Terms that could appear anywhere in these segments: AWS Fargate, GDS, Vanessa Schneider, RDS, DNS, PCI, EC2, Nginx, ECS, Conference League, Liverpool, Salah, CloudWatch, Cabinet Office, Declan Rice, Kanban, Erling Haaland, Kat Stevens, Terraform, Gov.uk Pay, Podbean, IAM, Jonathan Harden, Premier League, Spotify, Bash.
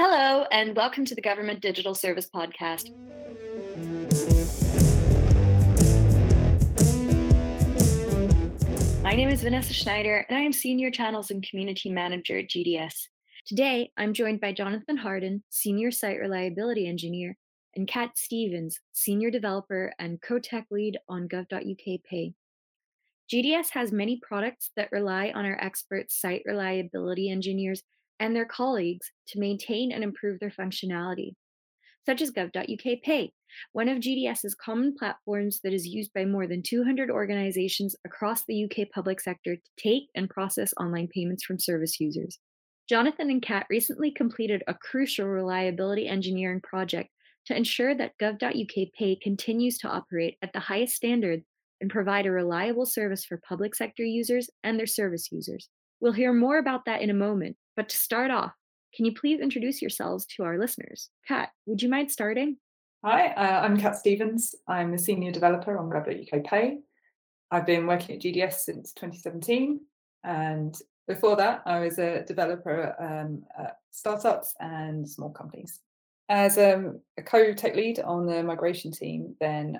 Hello, and welcome to the Government Digital Service Podcast. My name is Vanessa Schneider, and I am Senior Channels and Community Manager at GDS. Today, I'm joined by Jonathan Harden, Senior Site Reliability Engineer, and Kat Stevens, Senior Developer and Co-Tech Lead on Gov.uk Pay. GDS has many products that rely on our expert site reliability engineers and their colleagues to maintain and improve their functionality, such as Gov.uk Pay, one of GDS's common platforms that is used by more than 200 organizations across the UK public sector to take and process online payments from service users. Jonathan and Kat recently completed a crucial reliability engineering project to ensure that Gov.uk Pay continues to operate at the highest standards and provide a reliable service for public sector users and their service users. We'll hear more about that in a moment. But to start off, can you please introduce yourselves to our listeners? Kat, would you mind starting? Hi, I'm Kat Stevens. I'm a senior developer on Gov.uk Pay. I've been working at GDS since 2017. And before that, I was a developer at startups and small companies. As a co-tech lead on the migration team, then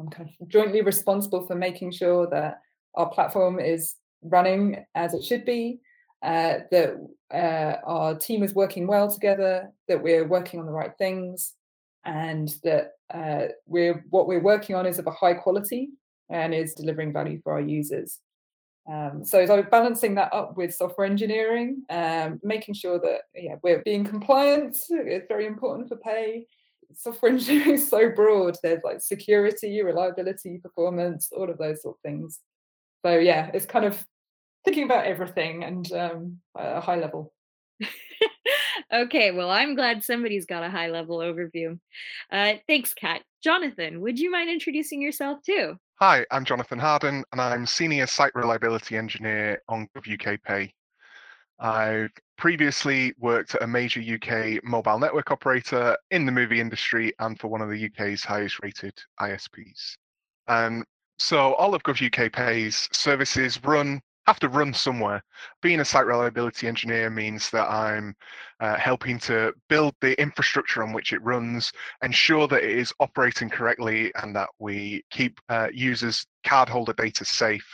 I'm kind of jointly responsible for making sure that our platform is running as it should be, that our team is working well together, that we're working on the right things, and that what we're working on is of a high quality and is delivering value for our users. So balancing that up with software engineering, making sure that we're being compliant is very important for Pay. Software engineering is so broad. There's like security, reliability, performance, all of those sort of things. So yeah, it's kind of thinking about everything and at a high level. Okay, well, I'm glad somebody's got a high level overview. Thanks, Kat. Jonathan, would you mind introducing yourself too? Hi, I'm Jonathan Harden, and I'm Senior Site Reliability Engineer on Gov.uk Pay. I've previously worked at a major UK mobile network operator in the movie industry and for one of the UK's highest rated ISPs. So all of Gov.uk Pay's services have to run somewhere. Being a site reliability engineer means that I'm helping to build the infrastructure on which it runs, ensure that it is operating correctly, and that we keep users' cardholder data safe,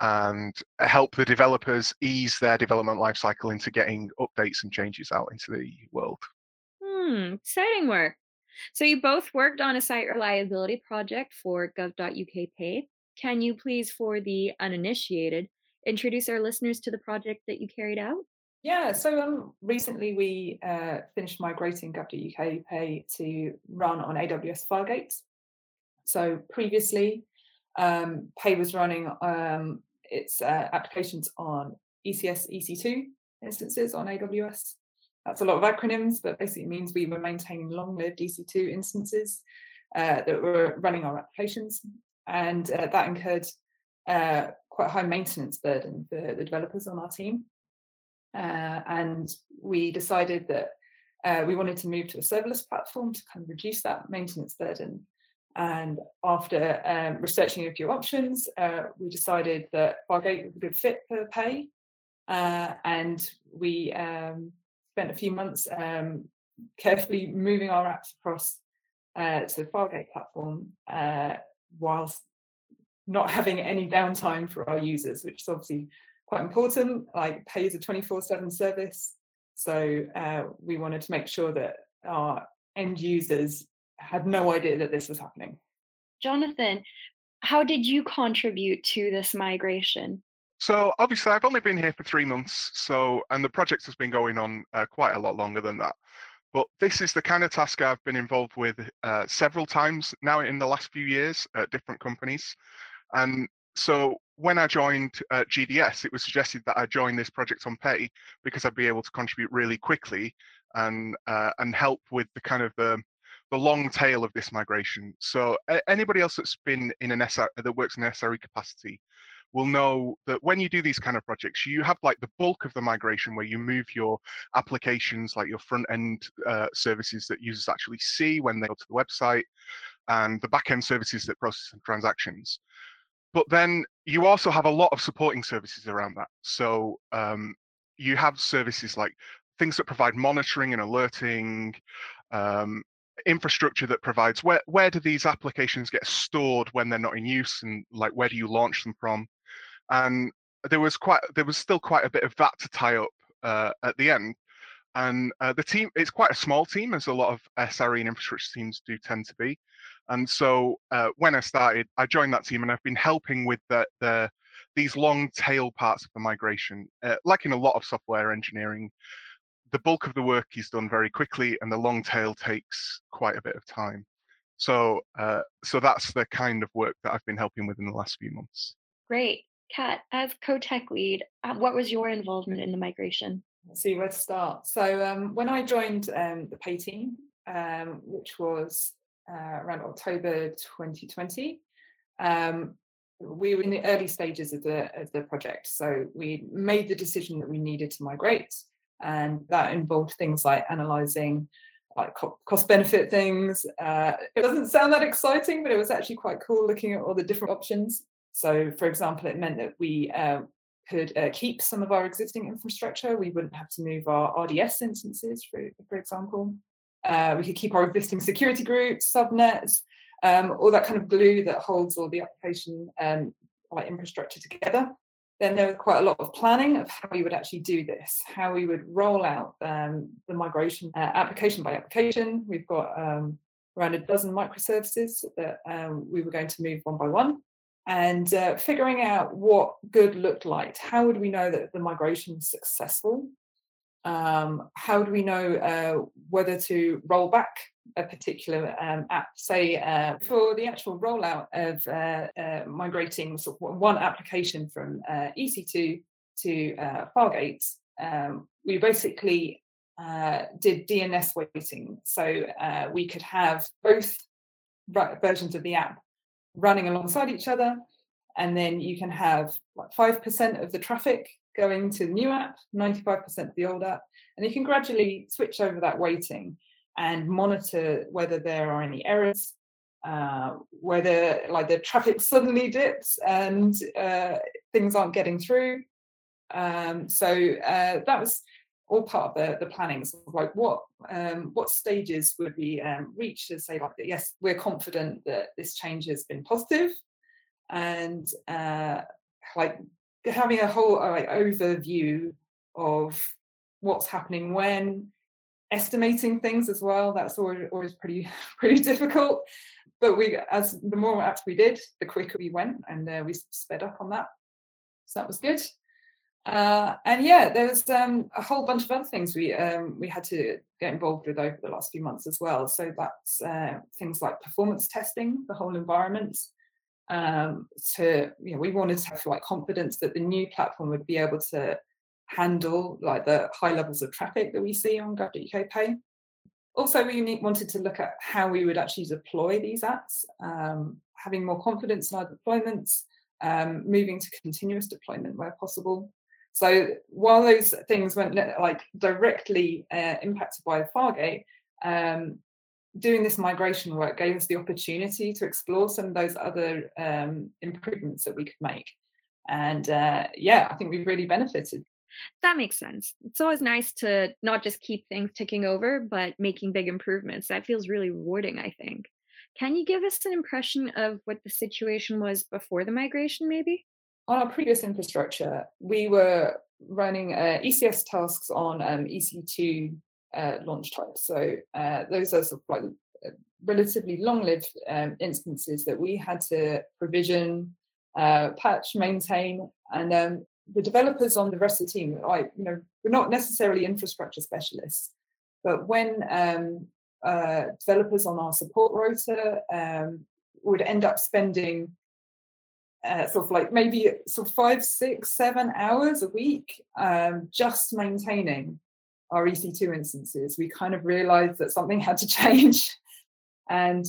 and help the developers ease their development lifecycle into getting updates and changes out into the world. Exciting work. So you both worked on a site reliability project for Gov.uk Pay. Can you please, for the uninitiated, introduce our listeners to the project that you carried out? Yeah, so recently we finished migrating Gov.uk Pay to run on AWS Fargate. So previously, Pay was running its applications on ECS, EC2 instances on AWS. That's a lot of acronyms, but basically means we were maintaining long-lived EC2 instances that were running our applications. And that incurred quite a high maintenance burden for the developers on our team. And we decided that we wanted to move to a serverless platform to kind of reduce that maintenance burden. And after researching a few options, we decided that Fargate was a good fit for Pay. And we spent a few months carefully moving our apps across to the Fargate platform, whilst not having any downtime for our users, which is obviously quite important. Like, Pay is a 24/7 service, so we wanted to make sure that our end users had no idea that this was happening. Jonathan, how did you contribute to this migration? So obviously I've only been here for 3 months, and the project has been going on quite a lot longer than that. But this is the kind of task I've been involved with several times now in the last few years at different companies. And so when I joined GDS, it was suggested that I join this project on Pay because I'd be able to contribute really quickly and help with the kind of the long tail of this migration. So anybody else that's been in an SRE, that works in an SRE capacity, will know that when you do these kind of projects, you have like the bulk of the migration where you move your applications, like your front end services that users actually see when they go to the website, and the back end services that process transactions. But then you also have a lot of supporting services around that. So you have services like things that provide monitoring and alerting, infrastructure that provides where do these applications get stored when they're not in use, and like where do you launch them from. And there was still quite a bit of that to tie up at the end. And the team, it's quite a small team, as a lot of SRE and infrastructure teams do tend to be. And so when I started, I joined that team, and I've been helping with these long tail parts of the migration. Like in a lot of software engineering, the bulk of the work is done very quickly, and the long tail takes quite a bit of time. So so that's the kind of work that I've been helping with in the last few months. Great. Kat, as co-tech lead, what was your involvement in the migration? Let's see where to start. So when I joined the Pay team, which was around October 2020, we were in the early stages of the project. So we made the decision that we needed to migrate, and that involved things like analysing like cost-benefit things. It doesn't sound that exciting, but it was actually quite cool looking at all the different options. So, for example, it meant that we could keep some of our existing infrastructure. We wouldn't have to move our RDS instances, for example. We could keep our existing security groups, subnets, all that kind of glue that holds all the application like infrastructure together. Then there was quite a lot of planning of how we would actually do this, how we would roll out the migration application by application. We've got around a dozen microservices that we were going to move one by one, and figuring out what good looked like. How would we know that the migration was successful? How would we know whether to roll back a particular app, say for the actual rollout of migrating sort of one application from EC2 to Fargate, we basically did DNS weighting. So we could have both versions of the app running alongside each other, and then you can have like 5% of the traffic going to the new app, 95% of the old app, and you can gradually switch over that weighting and monitor whether there are any errors, whether like the traffic suddenly dips and things aren't getting through. So that was all part of the planning, sort of like what stages would be reached to say like that, yes, we're confident that this change has been positive, and like having a whole like overview of what's happening when, estimating things as well. That's always pretty difficult, but the more apps we did, the quicker we went, and we sped up on that, so that was good. And yeah, there's a whole bunch of other things we had to get involved with over the last few months as well. So that's things like performance testing the whole environment. We wanted to have like confidence that the new platform would be able to handle like the high levels of traffic that we see on Gov.uk Pay. Also, we wanted to look at how we would actually deploy these apps, having more confidence in our deployments, moving to continuous deployment where possible. So while those things weren't like directly impacted by Fargate, doing this migration work gave us the opportunity to explore some of those other improvements that we could make. And I think we've really benefited. That makes sense. It's always nice to not just keep things ticking over, but making big improvements. That feels really rewarding, I think. Can you give us an impression of what the situation was before the migration, maybe? On our previous infrastructure, we were running ECS tasks on EC2 launch types. So those are sort of like relatively long-lived instances that we had to provision, patch, maintain, and the developers on the rest of the team, we're not necessarily infrastructure specialists, but when developers on our support rota would end up spending sort of like maybe sort of 5, 6, 7 hours a week just maintaining our EC2 instances, we kind of realized that something had to change. And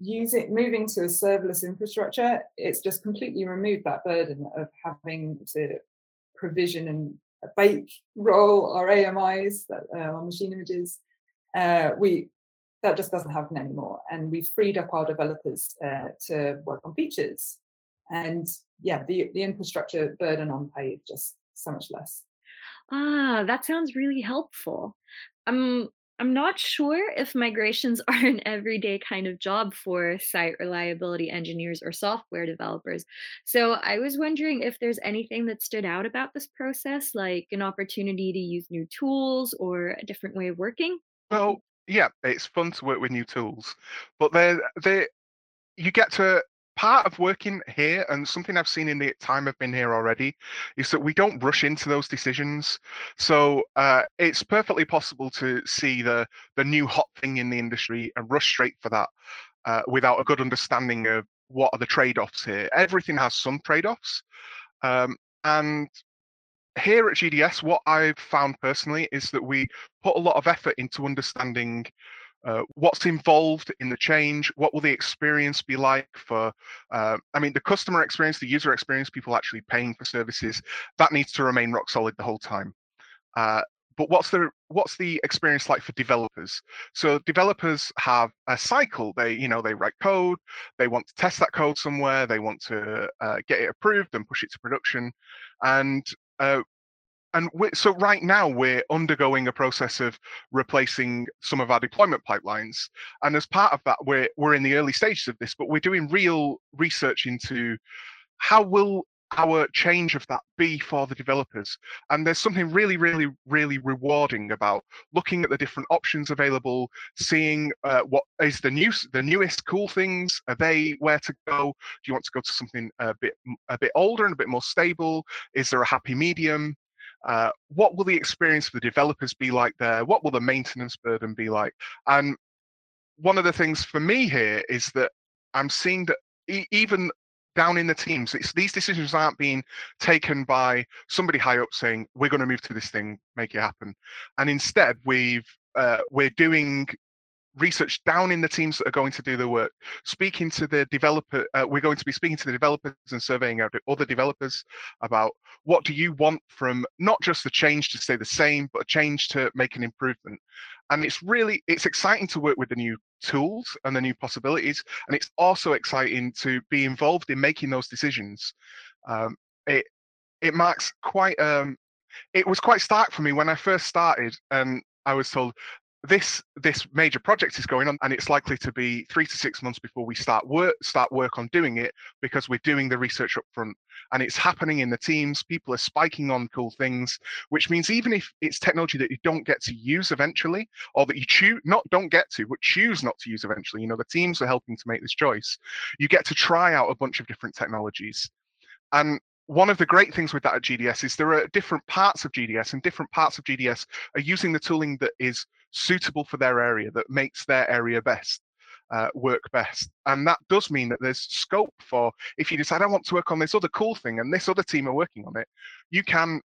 moving to a serverless infrastructure, it's just completely removed that burden of having to provision and bake, roll our AMIs, our machine images. That just doesn't happen anymore, and we freed up our developers to work on features, and the infrastructure burden on Pay is just so much less. Ah, that sounds really helpful. I'm not sure if migrations are an everyday kind of job for site reliability engineers or software developers. So I was wondering if there's anything that stood out about this process, like an opportunity to use new tools or a different way of working. Well, yeah, it's fun to work with new tools, but you get to part of working here, and something I've seen in the time I've been here already, is that we don't rush into those decisions. So it's perfectly possible to see the new hot thing in the industry and rush straight for that without a good understanding of what are the trade-offs here. Everything has some trade-offs. And here at GDS, what I've found personally is that we put a lot of effort into understanding what's involved in the change, what will the experience be like for, the customer experience, the user experience, people actually paying for services, that needs to remain rock solid the whole time. But what's the experience like for developers? So developers have a cycle. They write code, they want to test that code somewhere, they want to get it approved and push it to production. So right now we're undergoing a process of replacing some of our deployment pipelines. And as part of that, we're in the early stages of this, but we're doing real research into how will our change of that be for the developers. And there's something really, really, really rewarding about looking at the different options available, seeing what is the newest cool things. Are they where to go? Do you want to go to something a bit older and a bit more stable? Is there a happy medium? What will the experience for the developers be like there? What will the maintenance burden be like? And one of the things for me here is that I'm seeing that even down in the teams, these decisions aren't being taken by somebody high up saying, we're going to move to this thing, make it happen. And instead, we're doing research down in the teams that are going to do the work, speaking to the developer. We're going to be speaking to the developers and surveying out other developers about what do you want from not just the change to stay the same, but a change to make an improvement. And it's exciting to work with the new tools and the new possibilities. And it's also exciting to be involved in making those decisions. It marks quite, it was quite stark for me when I first started and I was told, this major project is going on and it's likely to be 3 to 6 months before we start work on doing it because we're doing the research up front and it's happening in the teams. People are spiking on cool things, which means even if it's technology that you don't get to use eventually, or that you choose not to use eventually, the teams are helping to make this choice. You get to try out a bunch of different technologies. And one of the great things with that at GDS is there are different parts of GDS, and different parts of GDS are using the tooling that is suitable for their area, that makes their area best, work best. And that does mean that there's scope for, if you decide I want to work on this other cool thing and this other team are working on it, you can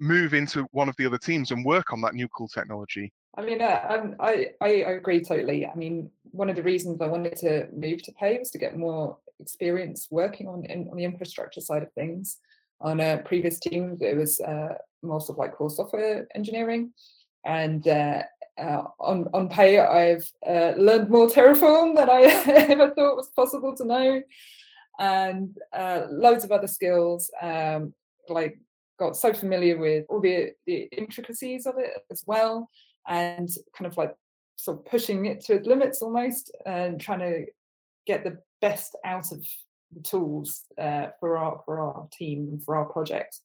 move into one of the other teams and work on that new cool technology. I agree totally. One of the reasons I wanted to move to Pay was to get more experience working on the infrastructure side of things. On a previous team, it was more sort of like core software engineering, and on Pay, I've learned more Terraform than I ever thought was possible to know, and loads of other skills. Got so familiar with all the intricacies of it as well, and kind of like sort of pushing it to its limits almost, and trying to get the best out of the tools for our team and for our project.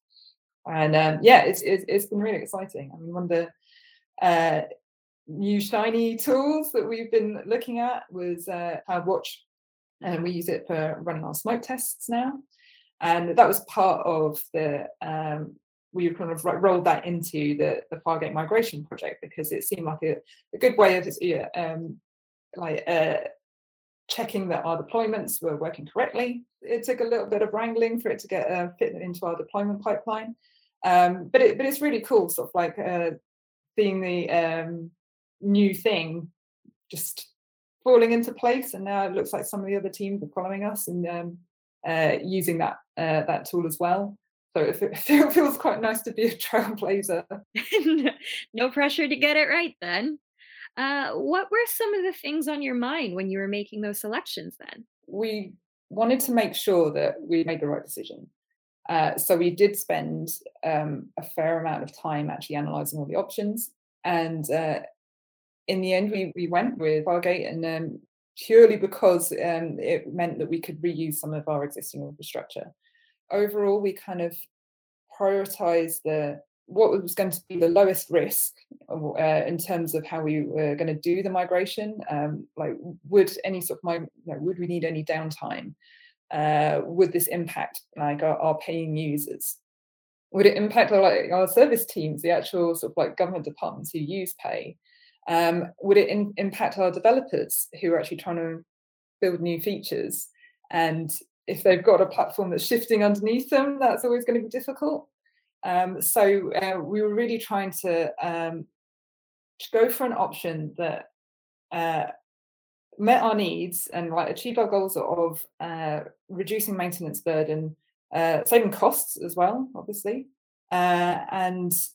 And it's been really exciting. One of the new shiny tools that we've been looking at was CloudWatch, and we use it for running our smoke tests now. And that was part of the we kind of like rolled that into the Fargate migration project because it seemed like a good way of checking that our deployments were working correctly. It took a little bit of wrangling for it to get fit into our deployment pipeline, but it's really cool, sort of like seeing the new thing just falling into place. And now it looks like some of the other teams are following us and using that tool as well. So it feels quite nice to be a trailblazer. No pressure to get it right then. What were some of the things on your mind when you were making those selections then? We wanted to make sure that we made the right decision. So we did spend a fair amount of time actually analysing all the options. And in the end, we went with Fargate, and purely because it meant that we could reuse some of our existing infrastructure. Overall, we kind of prioritised what was going to be the lowest risk in terms of how we were going to do the migration. Would we need any downtime? Would this impact our paying users? Would it impact our service teams, the actual government departments who use Pay? Would it impact our developers who are actually trying to build new features? And if they've got a platform that's shifting underneath them, that's always going to be difficult. So we were really trying to go for an option that met our needs and achieved our goals of reducing maintenance burden, saving costs as well, obviously, just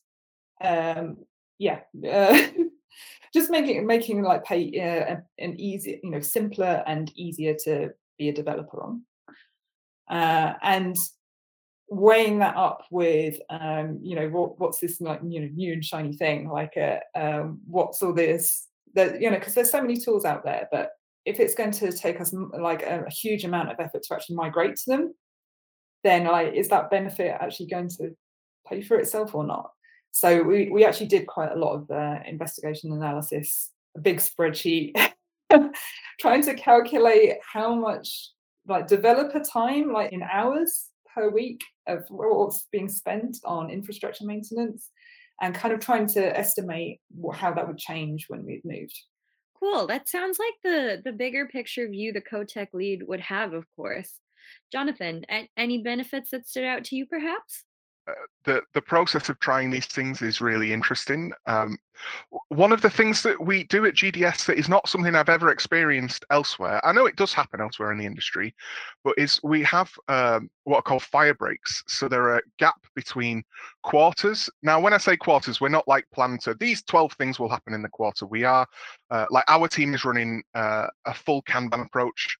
making Pay an easy, simpler and easier to be a developer on, and weighing that up with what's this new and shiny thing, what's all this that because there's so many tools out there, but if it's going to take us a huge amount of effort to actually migrate to them, then is that benefit actually going to pay for itself or not? So we actually did quite a lot of investigation analysis, a big spreadsheet, trying to calculate how much developer time in hours per week of what's being spent on infrastructure maintenance, and kind of trying to estimate how that would change when we'd moved. Cool. That sounds like the bigger picture view the co-tech lead would have, of course. Jonathan, any benefits that stood out to you, perhaps? The process of trying these things is really interesting. One of the things that we do at GDS that is not something I've ever experienced elsewhere, I know it does happen elsewhere in the industry, but is we have what are called fire breaks. So there are a gap between quarters. Now, when I say quarters, we're not planned to, these 12 things will happen in the quarter. We are, our team is running a full Kanban approach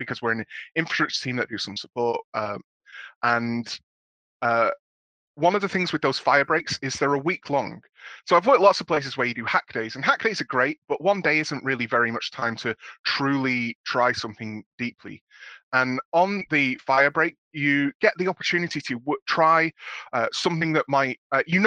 because we're an infrastructure team that do some support. One of the things with those fire breaks is they're a week long. So I've worked lots of places where you do hack days, and hack days are great, but one day isn't really very much time to truly try something deeply. And on the fire break, you get the opportunity to try something that might,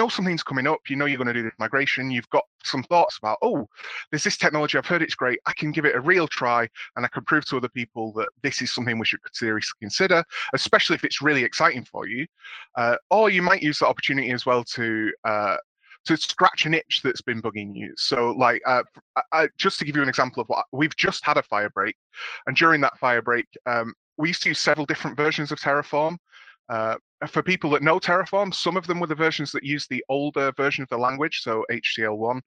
something's coming up, you're going to do this migration, you've got some thoughts about, oh, there's this technology, I've heard it's great, I can give it a real try, and I can prove to other people that this is something we should seriously consider, especially if it's really exciting for you. Or you might use the opportunity as well to scratch an itch that's been bugging you. So just to give you an example of what, we've just had a fire break. And during that fire break, we used to use several different versions of Terraform. For people that know Terraform, some of them were the versions that used the older version of the language, so HCL 1,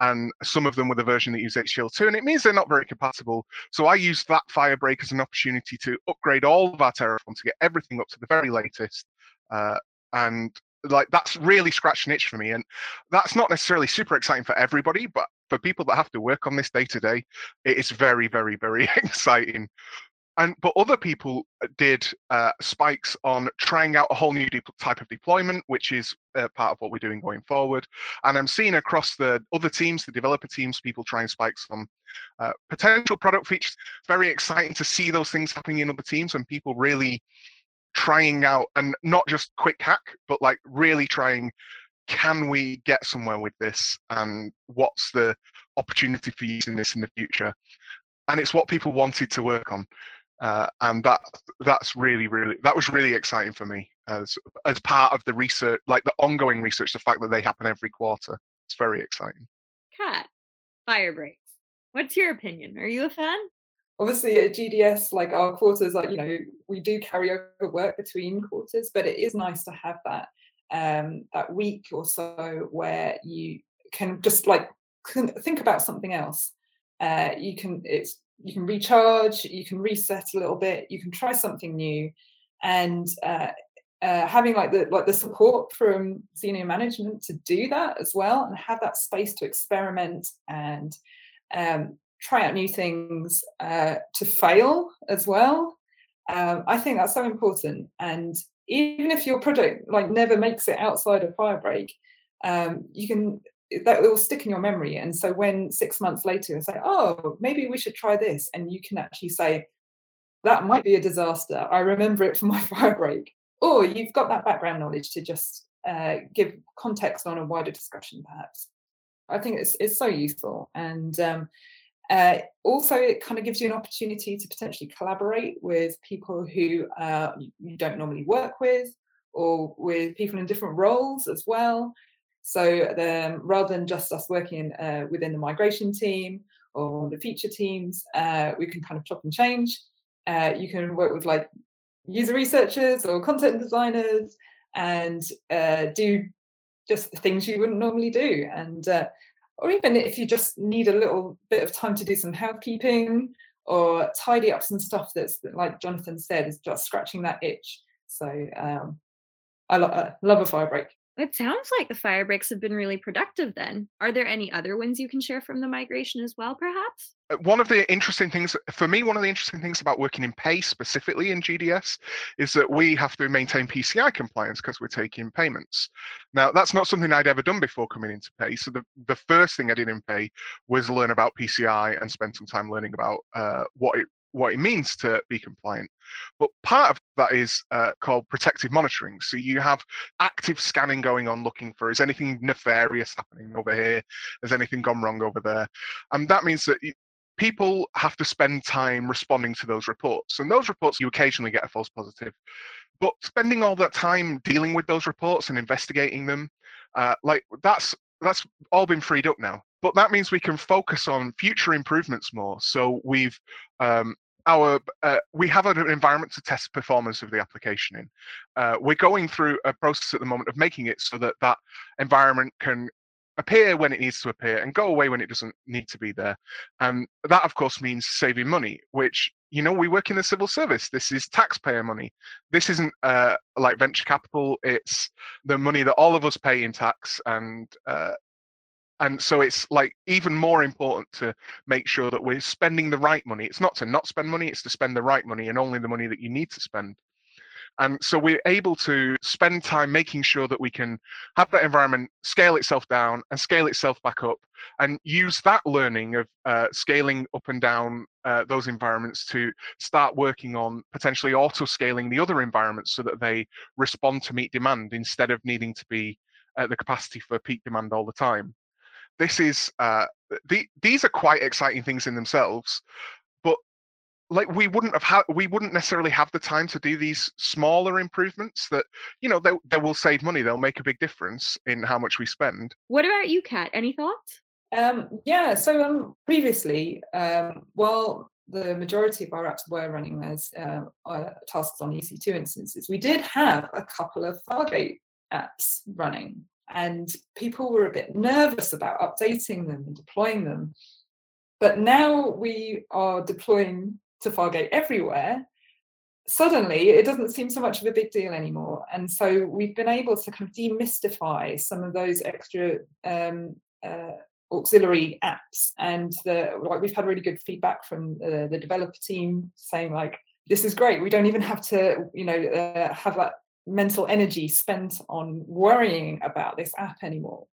and some of them were the version that used HCL 2, and it means they're not very compatible. So I used that fire break as an opportunity to upgrade all of our Terraform to get everything up to the very latest. That's really scratched an itch for me, and that's not necessarily super exciting for everybody, but for people that have to work on this day to day, it is very, very, very exciting. But other people did spikes on trying out a whole new type of deployment, which is part of what we're doing going forward. And I'm seeing across the other teams, the developer teams, people trying spikes on potential product features. Very exciting to see those things happening in other teams, and people really trying out, and not just quick hack, but really trying, can we get somewhere with this, and what's the opportunity for using this in the future? And it's what people wanted to work on, and that's really that was really exciting for me as part of the research, the ongoing research, the fact that they happen every quarter. It's very exciting. Kat, fire breaks, what's your opinion? Are you a fan? Obviously at GDS, our quarters, we do carry over work between quarters, but it is nice to have that that week or so where you can just think about something else. You can recharge, you can reset a little bit, you can try something new, and having the support from senior management to do that as well, and have that space to experiment and try out new things, to fail as well. I think that's so important. And even if your project like never makes it outside of Firebreak, you can, that will stick in your memory. And so when 6 months later you say, oh, maybe we should try this, and you can actually say, that might be a disaster, I remember it from my Firebreak. Or you've got that background knowledge to just give context on a wider discussion, perhaps. I think it's so useful. And also it kind of gives you an opportunity to potentially collaborate with people who you don't normally work with, or with people in different roles as well. So rather than just us working within the migration team or the feature teams, we can kind of chop and change. You can work with like user researchers or content designers and do just the things you wouldn't normally do. And or even if you just need a little bit of time to do some housekeeping or tidy up some stuff that's, like Jonathan said, is just scratching that itch. So I love a Firebreak. It sounds like the Firebreaks have been really productive then. Are there any other wins you can share from the migration as well, perhaps? One of the interesting things about working in Pay, specifically in GDS, is that we have to maintain PCI compliance because we're taking payments. Now, that's not something I'd ever done before coming into Pay. So the first thing I did in Pay was learn about PCI and spend some time learning about what it means to be compliant. But part of that is called protective monitoring. So you have active scanning going on, looking for, is anything nefarious happening over here? Has anything gone wrong over there? And that means that people have to spend time responding to those reports. And those reports, you occasionally get a false positive. But spending all that time dealing with those reports and investigating them, that's all been freed up now. But that means we can focus on future improvements more. So we've we have an environment to test performance of the application in. We're going through a process at the moment of making it so that that environment can appear when it needs to appear and go away when it doesn't need to be there. And that, of course, means saving money, which, you know, we work in the civil service. This is taxpayer money. This isn't like venture capital. It's the money that all of us pay in tax. And so it's like even more important to make sure that we're spending the right money. It's not to not spend money, it's to spend the right money and only the money that you need to spend. And so we're able to spend time making sure that we can have that environment scale itself down and scale itself back up, and use that learning of scaling up and down those environments to start working on potentially auto-scaling the other environments so that they respond to meet demand instead of needing to be at the capacity for peak demand all the time. This is these are quite exciting things in themselves, but like we wouldn't necessarily have the time to do these smaller improvements that, you know, they will save money. They'll make a big difference in how much we spend. What about you, Kat? Any thoughts? Previously, while the majority of our apps were running as tasks on EC2 instances, we did have a couple of Fargate apps running. And people were a bit nervous about updating them and deploying them. But now we are deploying to Fargate everywhere. Suddenly, it doesn't seem so much of a big deal anymore. And so we've been able to kind of demystify some of those extra auxiliary apps. And we've had really good feedback from the developer team saying, like, this is great. We don't even have to, you know, have that mental energy spent on worrying about this app anymore,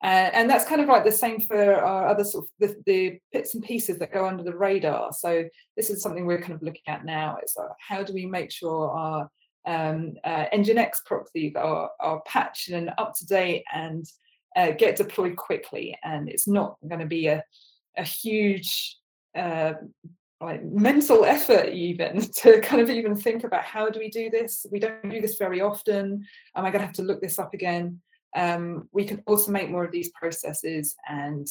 and that's kind of like the same for our other sort of the bits and pieces that go under the radar. So this is something we're kind of looking at now. It's like, how do we make sure our Nginx proxies are patched and up to date and get deployed quickly, and it's not going to be a huge like mental effort even to kind of even think about how do we do this? We don't do this very often. Am I going to have to look this up again? We can automate more of these processes and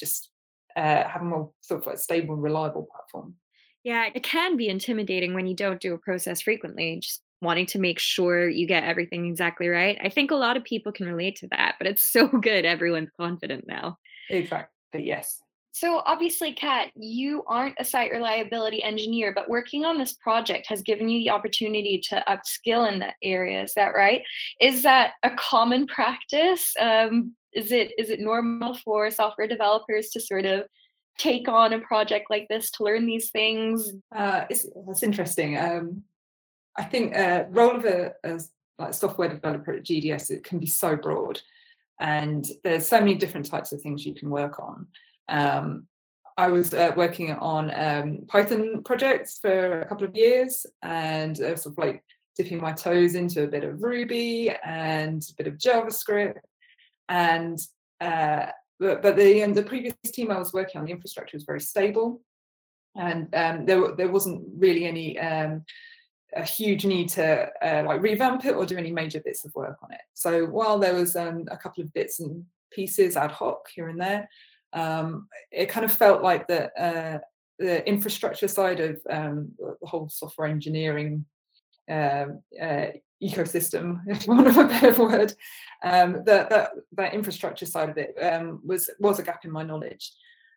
just have a more sort of stable, reliable platform. Yeah, it can be intimidating when you don't do a process frequently, just wanting to make sure you get everything exactly right. I think a lot of people can relate to that, but it's so good everyone's confident now. Exactly, yes. So obviously, Kat, you aren't a site reliability engineer, but working on this project has given you the opportunity to upskill in that area. Is that right? Is that a common practice? Is it normal for software developers to sort of take on a project like this to learn these things? That's interesting. I think role of a software developer at GDS, it can be so broad, and there's so many different types of things you can work on. I was working on Python projects for a couple of years, and sort of like dipping my toes into a bit of Ruby and a bit of JavaScript. And but the previous team I was working on, the infrastructure was very stable, and there wasn't really any a huge need to like revamp it or do any major bits of work on it. So while there was a couple of bits and pieces ad hoc here and there, it kind of felt like the infrastructure side of the whole software engineering ecosystem, if you want a better word, that infrastructure side of it was a gap in my knowledge,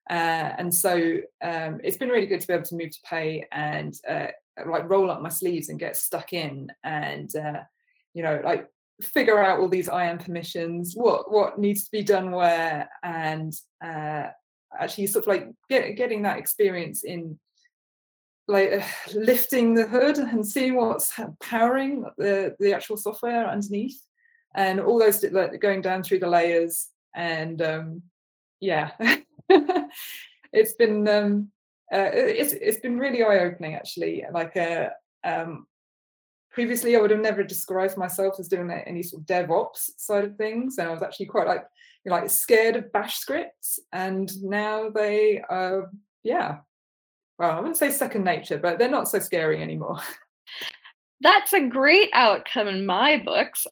and so it's been really good to be able to move to Pay and like roll up my sleeves and get stuck in and like figure out all these IAM permissions, what needs to be done where, and actually sort of like getting that experience in like lifting the hood and seeing what's powering the actual software underneath, and all those like, going down through the layers, and yeah, it's been really eye-opening actually. Like previously, I would have never described myself as doing any sort of DevOps side of things, and I was actually quite like scared of Bash scripts. And now they are, yeah, well, I wouldn't say second nature, but they're not so scary anymore. That's a great outcome in my books.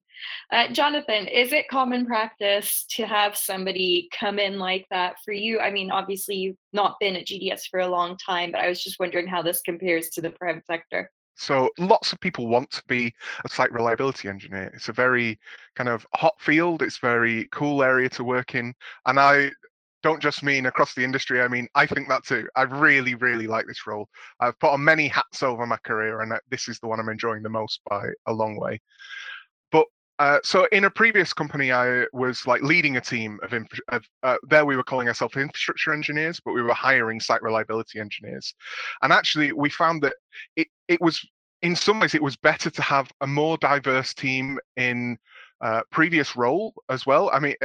Jonathan, is it common practice to have somebody come in like that for you? I mean, obviously, you've not been at GDS for a long time, but I was just wondering how this compares to the private sector. So lots of people want to be a site reliability engineer. It's a very kind of hot field. It's a very cool area to work in. And I don't just mean across the industry. I mean, I think that too. I really, really like this role. I've put on many hats over my career, and this is the one I'm enjoying the most by a long way. But so in a previous company, I was like leading a team of there we were calling ourselves infrastructure engineers, but we were hiring site reliability engineers. And actually, we found that it was, in some ways, it was better to have a more diverse team in previous role as well. I mean,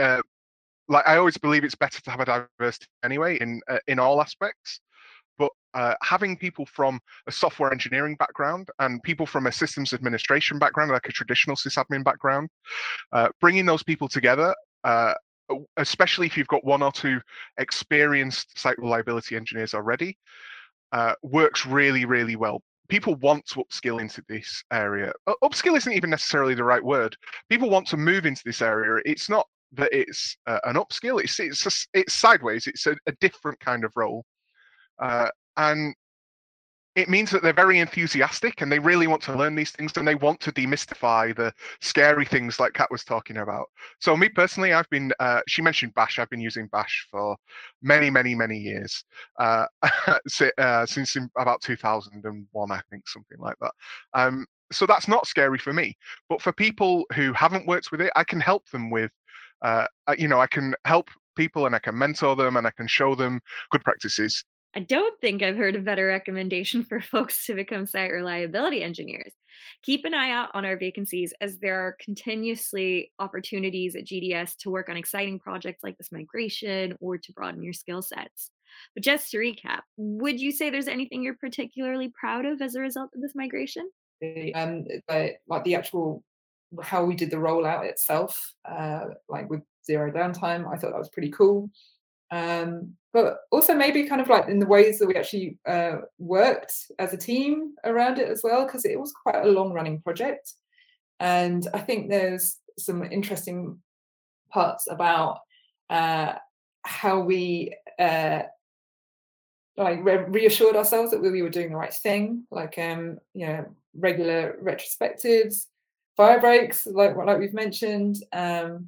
like I always believe it's better to have a diverse team anyway in all aspects. But having people from a software engineering background and people from a systems administration background, like a traditional sysadmin background, bringing those people together, especially if you've got one or two experienced site reliability engineers already, works really, really well. People want to upskill into this area. Upskill isn't even necessarily the right word. People want to move into this area. It's not that it's an upskill. It's sideways. It's a different kind of role. And it means that they're very enthusiastic and they really want to learn these things, and they want to demystify the scary things like Kat was talking about. So me personally, I've been, she mentioned Bash. I've been using Bash for many, many, many years, since about 2001, I think, something like that. So that's not scary for me. But for people who haven't worked with it, I can help them with, I can help people and I can mentor them and I can show them good practices. I don't think I've heard a better recommendation for folks to become site reliability engineers. Keep an eye out on our vacancies, as there are continuously opportunities at GDS to work on exciting projects like this migration or to broaden your skill sets. But just to recap, would you say there's anything you're particularly proud of as a result of this migration? The actual, how we did the rollout itself, like with zero downtime, I thought that was pretty cool. But also maybe kind of like in the ways that we actually worked as a team around it as well, because it was quite a long-running project. And I think there's some interesting parts about how we reassured ourselves that we were doing the right thing, like regular retrospectives, fire breaks, like we've mentioned, how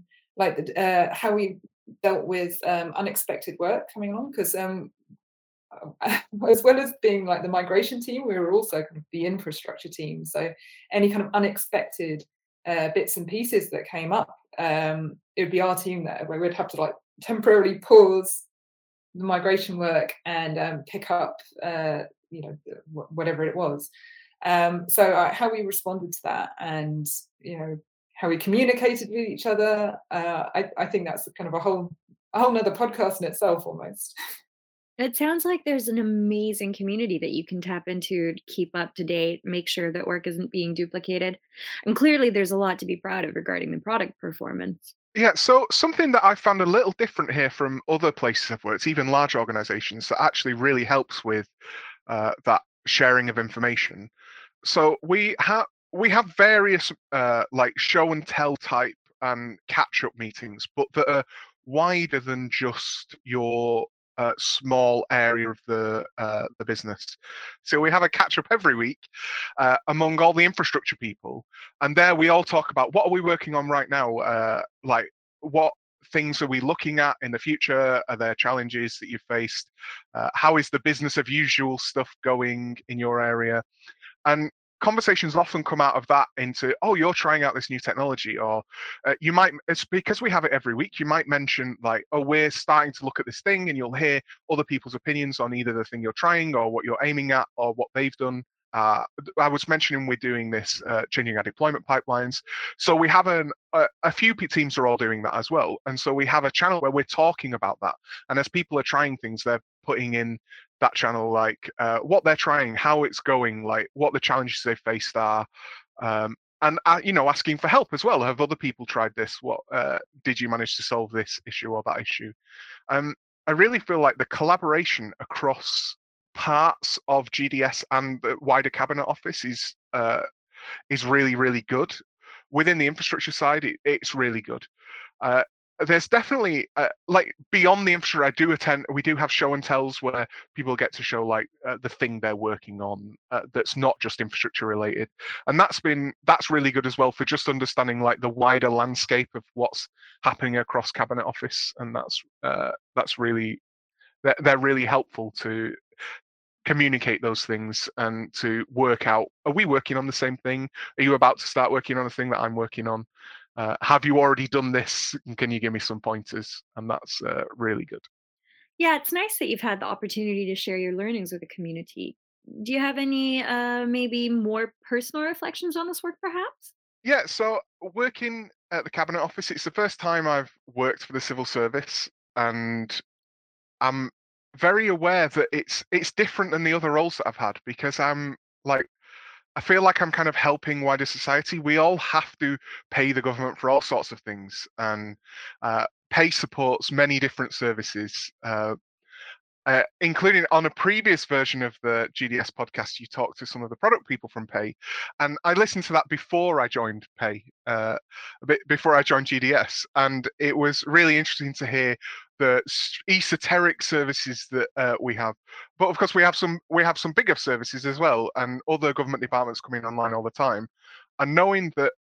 we dealt with unexpected work coming on, because as well as being like the migration team, we were also kind of the infrastructure team, so any kind of unexpected bits and pieces that came up, it would be our team there where we'd have to like temporarily pause the migration work and pick up whatever it was, So how we responded to that and, you know, how we communicated with each other, I think that's kind of a whole nother podcast in itself almost. It sounds like there's an amazing community that you can tap into to keep up to date, make sure that work isn't being duplicated. And clearly there's a lot to be proud of regarding the product performance. Yeah, so something that I found a little different here from other places I've worked, even large organizations, that actually really helps with that sharing of information. So we have various like show and tell type and catch up meetings, but that are wider than just your small area of the business. So we have a catch up every week among all the infrastructure people, and there we all talk about what are we working on right now, like what things are we looking at in the future? Are there challenges that you've faced? How is the business of usual stuff going in your area? And conversations often come out of that into, oh, you're trying out this new technology, or you might, it's because we have it every week, you might mention like, oh, we're starting to look at this thing, and you'll hear other people's opinions on either the thing you're trying or what you're aiming at or what they've done. I was mentioning we're doing this, changing our deployment pipelines. So we have a few teams are all doing that as well. And so we have a channel where we're talking about that. And as people are trying things, they're putting in that channel, like what they're trying, how it's going, like what the challenges they faced are. And, you know, asking for help as well. Have other people tried this? What did you manage to solve this issue or that issue? I really feel like the collaboration across parts of GDS and the wider Cabinet Office is really, really good. Within the infrastructure side, it's really good. There's definitely like beyond the infrastructure, we do have show and tells where people get to show like the thing they're working on that's not just infrastructure related, and that's really good as well for just understanding like the wider landscape of what's happening across Cabinet Office, and that's really, they're really helpful to communicate those things and to work out, are we working on the same thing? Are you about to start working on a thing that I'm working on? Have you already done this? Can you give me some pointers? And that's really good. Yeah, it's nice that you've had the opportunity to share your learnings with the community. Do you have any maybe more personal reflections on this work, perhaps? Yeah, so working at the Cabinet Office, it's the first time I've worked for the civil service, and I'm very aware that it's different than the other roles that I've had, because I feel like I'm kind of helping wider society. We all have to pay the government for all sorts of things, and pay supports many different services, including on a previous version of the GDS podcast, you talked to some of the product people from Pay, and I listened to that before I joined Pay, a bit before I joined GDS, and it was really interesting to hear the esoteric services that we have. But of course, we have some bigger services as well, and other government departments coming online all the time. And knowing that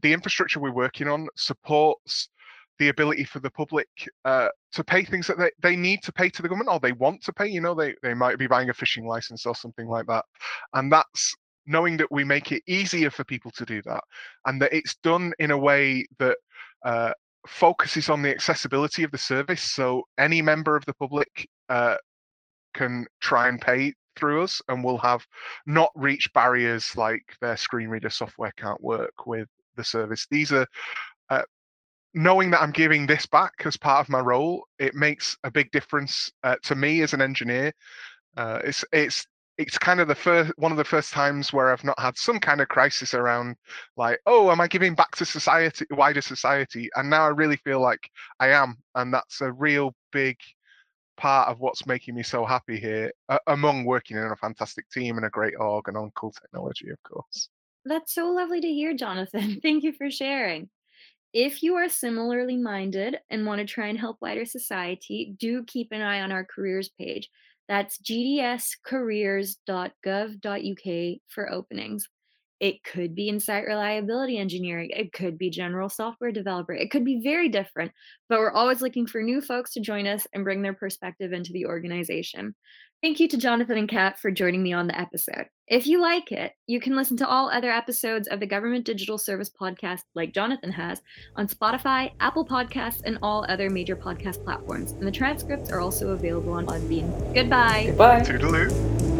the infrastructure we're working on supports the ability for the public to pay things that they need to pay to the government, or they want to pay. You know, they might be buying a fishing license or something like that. And that's knowing that we make it easier for people to do that, and that it's done in a way that focuses on the accessibility of the service, so any member of the public can try and pay through us, and we'll have not reach barriers like their screen reader software can't work with the service. These are knowing that I'm giving this back as part of my role, it makes a big difference to me as an engineer. It's kind of one of the first times where I've not had some kind of crisis around like, oh, am I giving back to society, wider society? And now I really feel like I am. And that's a real big part of what's making me so happy here, among working in a fantastic team and a great org and on cool technology, of course. That's so lovely to hear, Jonathan. Thank you for sharing. If you are similarly minded and want to try and help wider society, do keep an eye on our careers page. That's gdscareers.gov.uk for openings. It could be in site reliability engineering. It could be general software developer. It could be very different, but we're always looking for new folks to join us and bring their perspective into the organization. Thank you to Jonathan and Kat for joining me on the episode. If you like it, you can listen to all other episodes of the Government Digital Service Podcast, like Jonathan has, on Spotify, Apple Podcasts, and all other major podcast platforms. And the transcripts are also available on Podbean. Goodbye. Goodbye. Toodaloo.